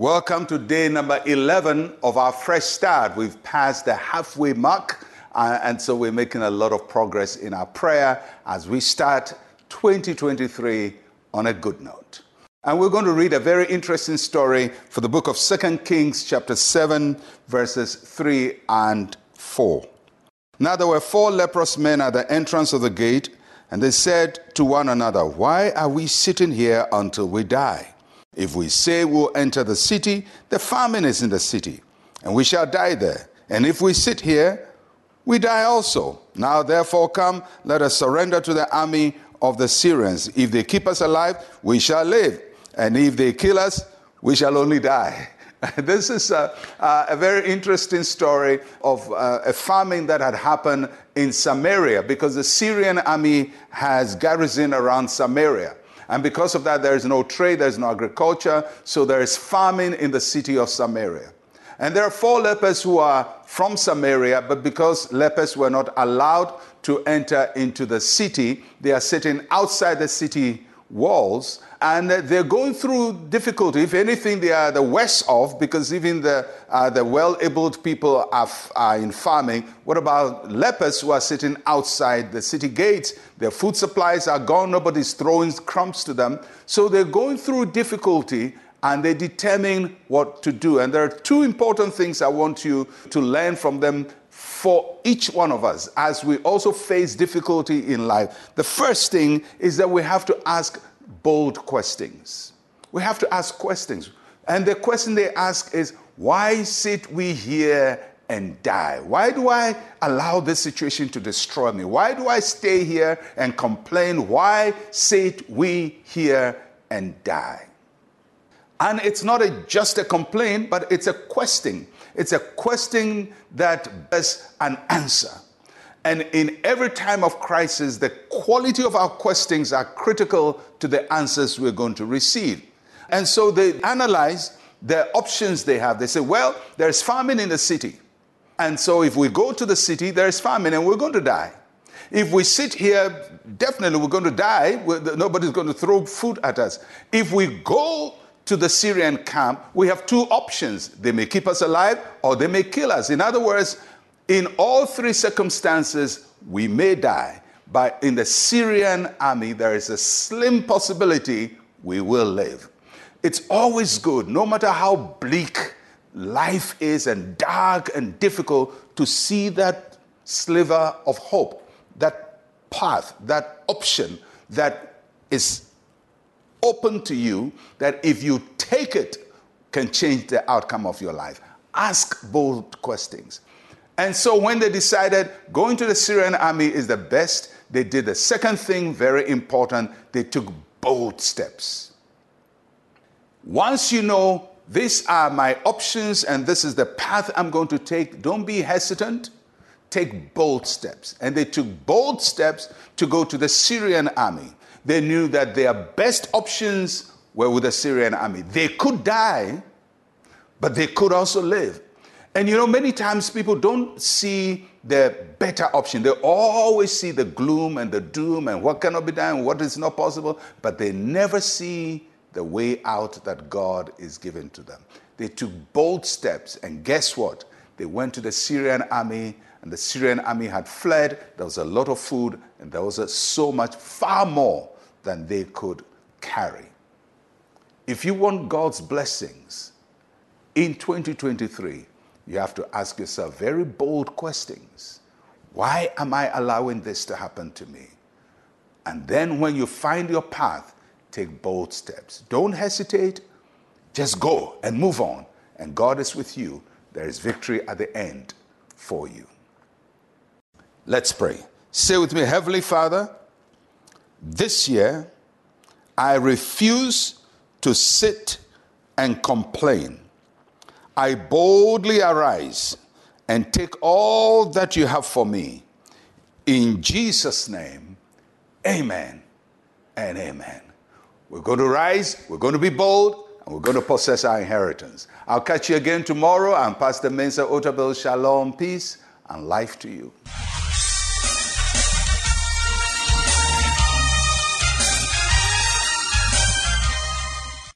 Welcome to day number 11 of our fresh start. We've passed the halfway mark, and so we're making a lot of progress in our prayer as we start 2023 on a good note. And we're going to read a very interesting story for the book of 2 Kings chapter 7, verses 3 and 4. Now there were 4 leprous men at the entrance of the gate, and they said to one another, "Why are we sitting here until we die? If we say we'll enter the city, the famine is in the city, and we shall die there. And if we sit here, we die also. Now therefore come, let us surrender to the army of the Syrians. If they keep us alive, we shall live. And if they kill us, we shall only die." This is a very interesting story of a famine that had happened in Samaria, because the Syrian army has garrisoned around Samaria. And because of that, there is no trade, there is no agriculture, so there is famine in the city of Samaria. And there are 4 lepers who are from Samaria, but because lepers were not allowed to enter into the city, they are sitting outside the city walls, and they're going through difficulty. If anything, they are the worst off, because even the well-abled people are in farming. What about lepers who are sitting outside the city gates? Their food supplies are gone. Nobody's throwing crumbs to them. So they're going through difficulty, and they determine what to do. And there are 2 important things I want you to learn from them for each one of us as we also face difficulty in life. The first thing is that we have to ask bold questions. We have to ask questions. And the question they ask is, why sit we here and die? Why do I allow this situation to destroy me? Why do I stay here and complain? Why sit we here and die? And it's not just a complaint, but it's a question. It's a question that bears an answer. And in every time of crisis, the quality of our questions are critical to the answers we're going to receive. And so they analyze the options they have. They say, well, there's famine in the city. And so if we go to the city, there's famine and we're going to die. If we sit here, definitely we're going to die. Nobody's going to throw food at us. If we go to the Syrian camp, we have 2 options. They may keep us alive or they may kill us. In other words, in all 3 circumstances, we may die. But in the Syrian army, there is a slim possibility we will live. It's always good, no matter how bleak life is and dark and difficult, to see that sliver of hope, that path, that option that is open to you, that if you take it, can change the outcome of your life. Ask bold questions. And so when they decided going to the Syrian army is the best, they did the second thing, very important. They took bold steps. Once you know, these are my options and this is the path I'm going to take, don't be hesitant. Take bold steps. And they took bold steps to go to the Syrian army. They knew that their best options were with the Syrian army. They could die, but they could also live. And you know, many times people don't see the better option. They always see the gloom and the doom and what cannot be done, what is not possible, but they never see the way out that God is giving to them. They took bold steps, and guess what? They went to the Syrian army, and the Syrian army had fled. There was a lot of food, and there was so much, far more than they could carry. If you want God's blessings in 2023, you have to ask yourself very bold questions. Why am I allowing this to happen to me? And then when you find your path, take bold steps. Don't hesitate. Just go and move on. And God is with you. There is victory at the end for you. Let's pray. Say with me, Heavenly Father, this year I refuse to sit and complain. I boldly arise and take all that you have for me. In Jesus' name, amen and amen. We're going to rise, we're going to be bold, and we're going to possess our inheritance. I'll catch you again tomorrow. I'm Pastor Mensa Otabil. Shalom, peace, and life to you.